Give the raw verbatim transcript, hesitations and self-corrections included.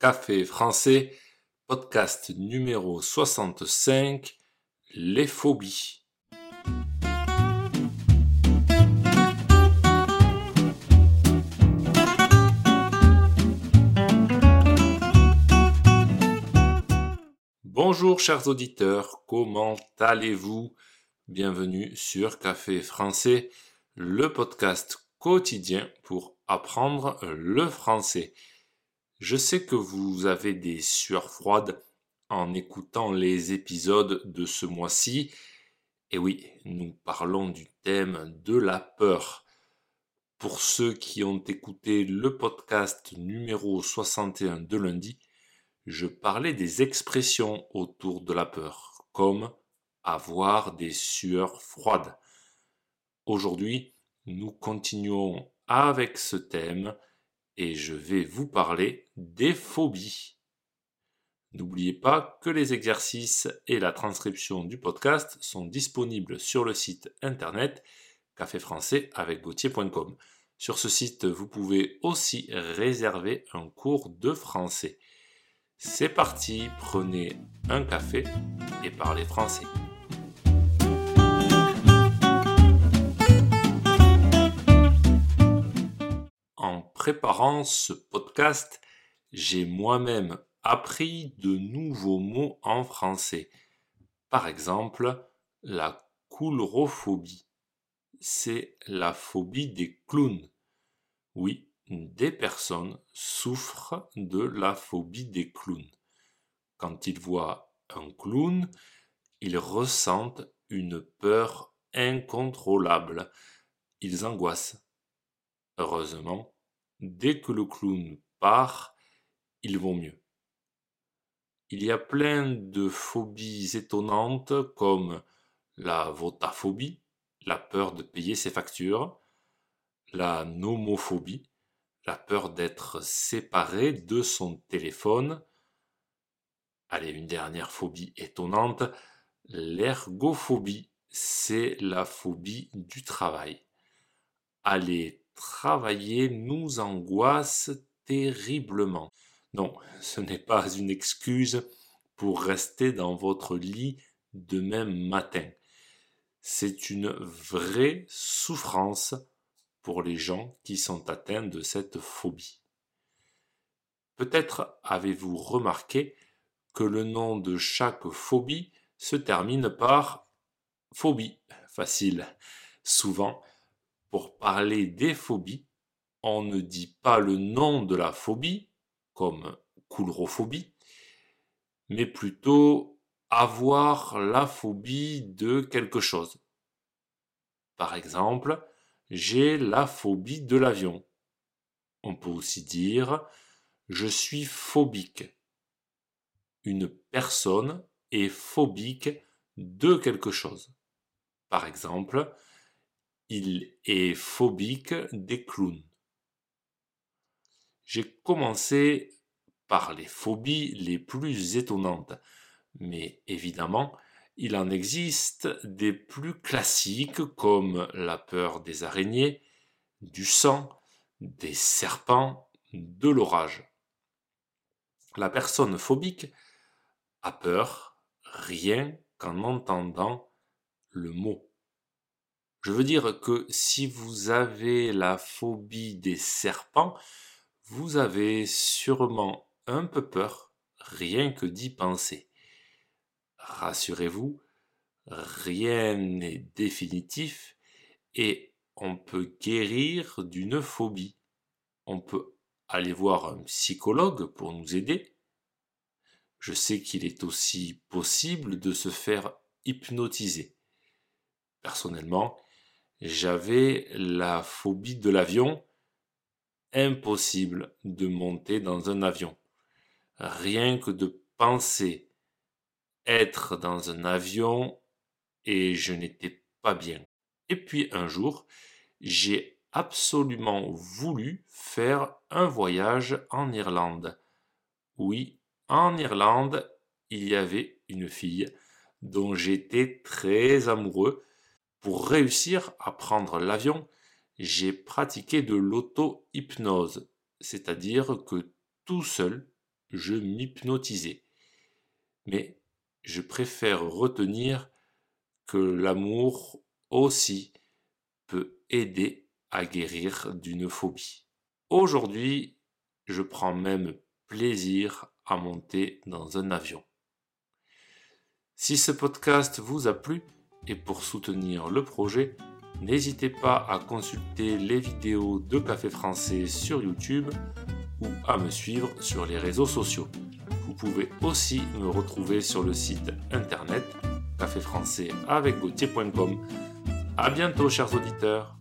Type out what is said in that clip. Café français, podcast numéro soixante-cinq, les phobies. Bonjour chers auditeurs, comment allez-vous? Bienvenue sur Café français, le podcast quotidien pour apprendre le français. Je sais que vous avez des sueurs froides en écoutant les épisodes de ce mois-ci. Et oui, nous parlons du thème de la peur. Pour ceux qui ont écouté le podcast numéro soixante et un de lundi, je parlais des expressions autour de la peur, comme avoir des sueurs froides. Aujourd'hui, nous continuons avec ce thème et je vais vous parler des phobies. N'oubliez pas que les exercices et la transcription du podcast sont disponibles sur le site internet café français avec gauthier point com. Sur ce site, vous pouvez aussi réserver un cours de français. C'est parti, prenez un café et parlez français. En préparant ce podcast, j'ai moi-même appris de nouveaux mots en français. Par exemple, la coulrophobie. C'est la phobie des clowns. Oui, des personnes souffrent de la phobie des clowns. Quand ils voient un clown, ils ressentent une peur incontrôlable. Ils angoissent. Heureusement, dès que le clown part, ils vont mieux. Il y a plein de phobies étonnantes comme la votaphobie, la peur de payer ses factures, la nomophobie, la peur d'être séparé de son téléphone. Allez, une dernière phobie étonnante, l'ergophobie, c'est la phobie du travail. Allez, travailler nous angoisse terriblement. Non, ce n'est pas une excuse pour rester dans votre lit demain matin. C'est une vraie souffrance pour les gens qui sont atteints de cette phobie. Peut-être avez-vous remarqué que le nom de chaque phobie se termine par phobie. Facile. Souvent, pour parler des phobies, on ne dit pas le nom de la phobie, comme coulrophobie, mais plutôt avoir la phobie de quelque chose. Par exemple, j'ai la phobie de l'avion. On peut aussi dire je suis phobique. Une personne est phobique de quelque chose. Par exemple, il est phobique des clowns. J'ai commencé par les phobies les plus étonnantes, mais évidemment, il en existe des plus classiques comme la peur des araignées, du sang, des serpents, de l'orage. La personne phobique a peur rien qu'en entendant le mot. Je veux dire que si vous avez la phobie des serpents, vous avez sûrement un peu peur, rien que d'y penser. Rassurez-vous, rien n'est définitif et on peut guérir d'une phobie. On peut aller voir un psychologue pour nous aider. Je sais qu'il est aussi possible de se faire hypnotiser. Personnellement, j'avais la phobie de l'avion. Impossible de monter dans un avion. Rien que de penser être dans un avion et je n'étais pas bien. Et puis un jour, j'ai absolument voulu faire un voyage en Irlande. Oui, en Irlande, il y avait une fille dont j'étais très amoureux. Pour réussir à prendre l'avion, j'ai pratiqué de l'auto-hypnose, c'est-à-dire que tout seul, je m'hypnotisais. Mais je préfère retenir que l'amour aussi peut aider à guérir d'une phobie. Aujourd'hui, je prends même plaisir à monter dans un avion. Si ce podcast vous a plu et pour soutenir le projet, n'hésitez pas à consulter les vidéos de Café français sur YouTube ou à me suivre sur les réseaux sociaux. Vous pouvez aussi me retrouver sur le site internet café français avec gauthier point com. À bientôt, chers auditeurs.